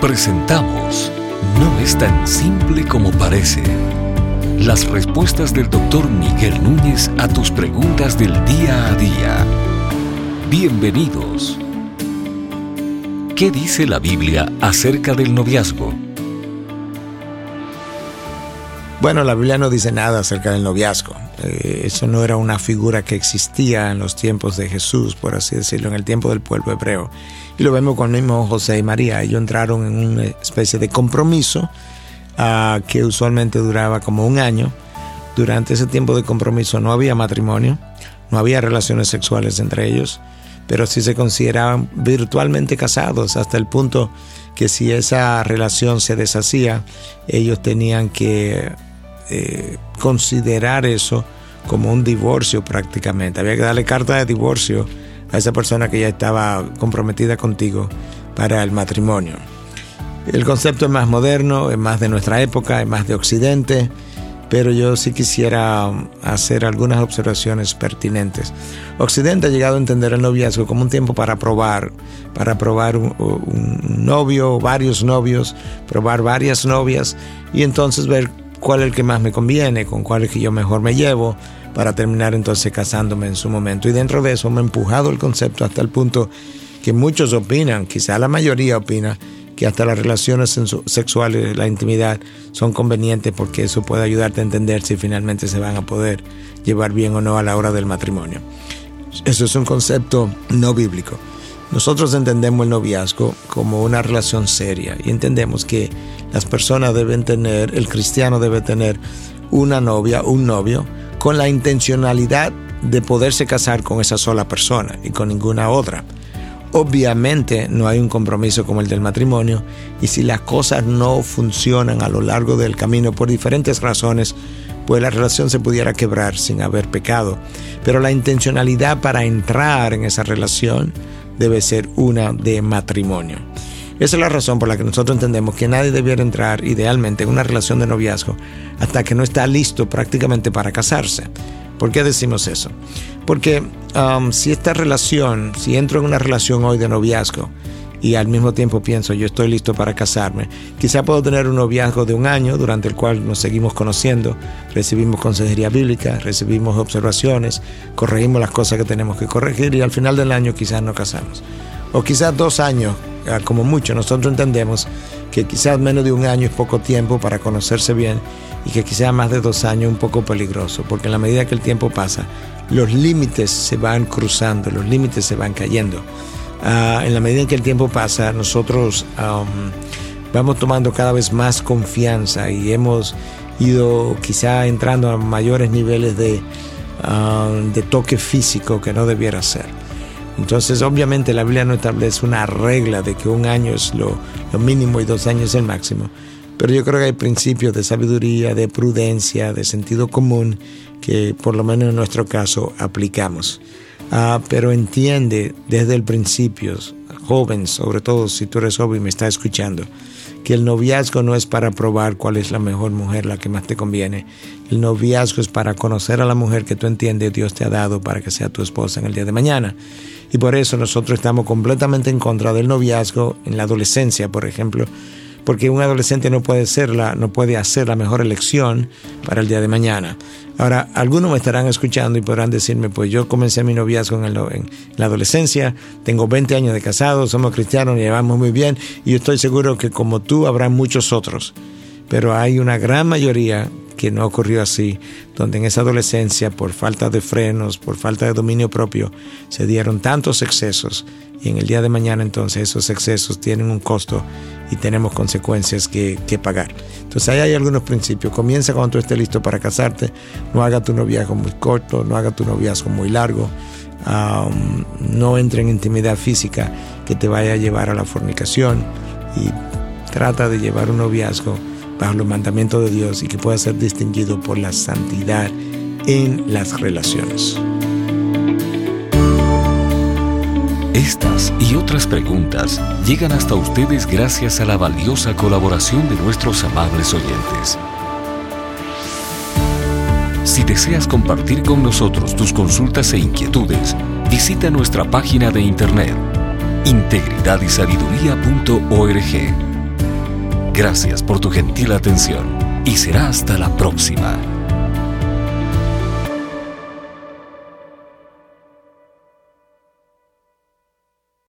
Presentamos No es tan simple como parece. Las respuestas del Dr. Miguel Núñez a tus preguntas del día a día. Bienvenidos. ¿Qué dice la Biblia acerca del noviazgo? Bueno, la Biblia no dice nada acerca del noviazgo. Eso no era una figura que existía en los tiempos de Jesús, por así decirlo, en el tiempo del pueblo hebreo. Y lo vemos con el mismo José y María. Ellos entraron en una especie de compromiso que usualmente duraba como un año. Durante ese tiempo de compromiso no había matrimonio, no había relaciones sexuales entre ellos, pero sí se consideraban virtualmente casados hasta el punto que si esa relación se deshacía, ellos tenían que considerar eso como un divorcio prácticamente. Había que darle carta de divorcio a esa persona que ya estaba comprometida contigo para el matrimonio. El concepto es más moderno, es más de nuestra época, es más de Occidente, pero yo sí quisiera hacer algunas observaciones pertinentes. Occidente ha llegado a entender el noviazgo como un tiempo para probar un novio, varios novios, probar varias novias y entonces ver cuál es el que más me conviene, con cuál es que yo mejor me llevo, para terminar entonces casándome en su momento. Y dentro de eso me ha empujado el concepto hasta el punto que muchos opinan, quizá la mayoría opina, que hasta las relaciones sexuales, la intimidad, son convenientes porque eso puede ayudarte a entender si finalmente se van a poder llevar bien o no a la hora del matrimonio. Eso es un concepto no bíblico. Nosotros entendemos el noviazgo como una relación seria y entendemos que las personas deben tener, el cristiano debe tener una novia, un novio, con la intencionalidad de poderse casar con esa sola persona y con ninguna otra. Obviamente no hay un compromiso como el del matrimonio y si las cosas no funcionan a lo largo del camino por diferentes razones, pues la relación se pudiera quebrar sin haber pecado. Pero la intencionalidad para entrar en esa relación debe ser una de matrimonio. Esa es la razón por la que nosotros entendemos que nadie debiera entrar idealmente en una relación de noviazgo hasta que no está listo prácticamente para casarse. ¿Por qué decimos eso? Porque si entro en una relación hoy de noviazgo y al mismo tiempo pienso yo estoy listo para casarme, quizá puedo tener un noviazgo de un año durante el cual nos seguimos conociendo, recibimos consejería bíblica, recibimos observaciones, corregimos las cosas que tenemos que corregir y al final del año quizás nos casamos. O quizás 2 años, como mucho. Nosotros entendemos que quizás menos de un año es poco tiempo para conocerse bien y que quizás más de 2 años es un poco peligroso, porque en la medida que el tiempo pasa, los límites se van cruzando, los límites se van cayendo. En la medida en que el tiempo pasa, nosotros vamos tomando cada vez más confianza y hemos ido quizá entrando a mayores niveles de toque físico que no debiera ser. Entonces, obviamente, la Biblia no establece una regla de que un año es lo mínimo y 2 años es el máximo. Pero yo creo que hay principios de sabiduría, de prudencia, de sentido común que, por lo menos en nuestro caso, aplicamos. Pero entiende desde el principio, joven, sobre todo si tú eres joven y me estás escuchando, que el noviazgo no es para probar cuál es la mejor mujer, la que más te conviene. El noviazgo es para conocer a la mujer que tú entiendes Dios te ha dado para que sea tu esposa en el día de mañana. Y por eso nosotros estamos completamente en contra del noviazgo en la adolescencia, por ejemplo, porque un adolescente no puede hacer la mejor elección para el día de mañana. Ahora, algunos me estarán escuchando y podrán decirme, pues yo comencé mi noviazgo en la adolescencia, tengo 20 años de casado, somos cristianos, nos llevamos muy bien, y yo estoy seguro que como tú habrá muchos otros. Pero hay una gran mayoría que no ocurrió así, donde en esa adolescencia, por falta de frenos, por falta de dominio propio, se dieron tantos excesos y en el día de mañana entonces esos excesos tienen un costo y tenemos consecuencias que pagar. Entonces ahí hay algunos principios. Comienza cuando tú estés listo para casarte, no haga tu noviazgo muy corto, no haga tu noviazgo muy largo, no entre en intimidad física que te vaya a llevar a la fornicación y trata de llevar un noviazgo bajo los mandamientos de Dios y que pueda ser distinguido por la santidad en las relaciones. Estas y otras preguntas llegan hasta ustedes gracias a la valiosa colaboración de nuestros amables oyentes. Si deseas compartir con nosotros tus consultas e inquietudes, visita nuestra página de internet integridadysabiduria.org. Gracias por tu gentil atención y será hasta la próxima.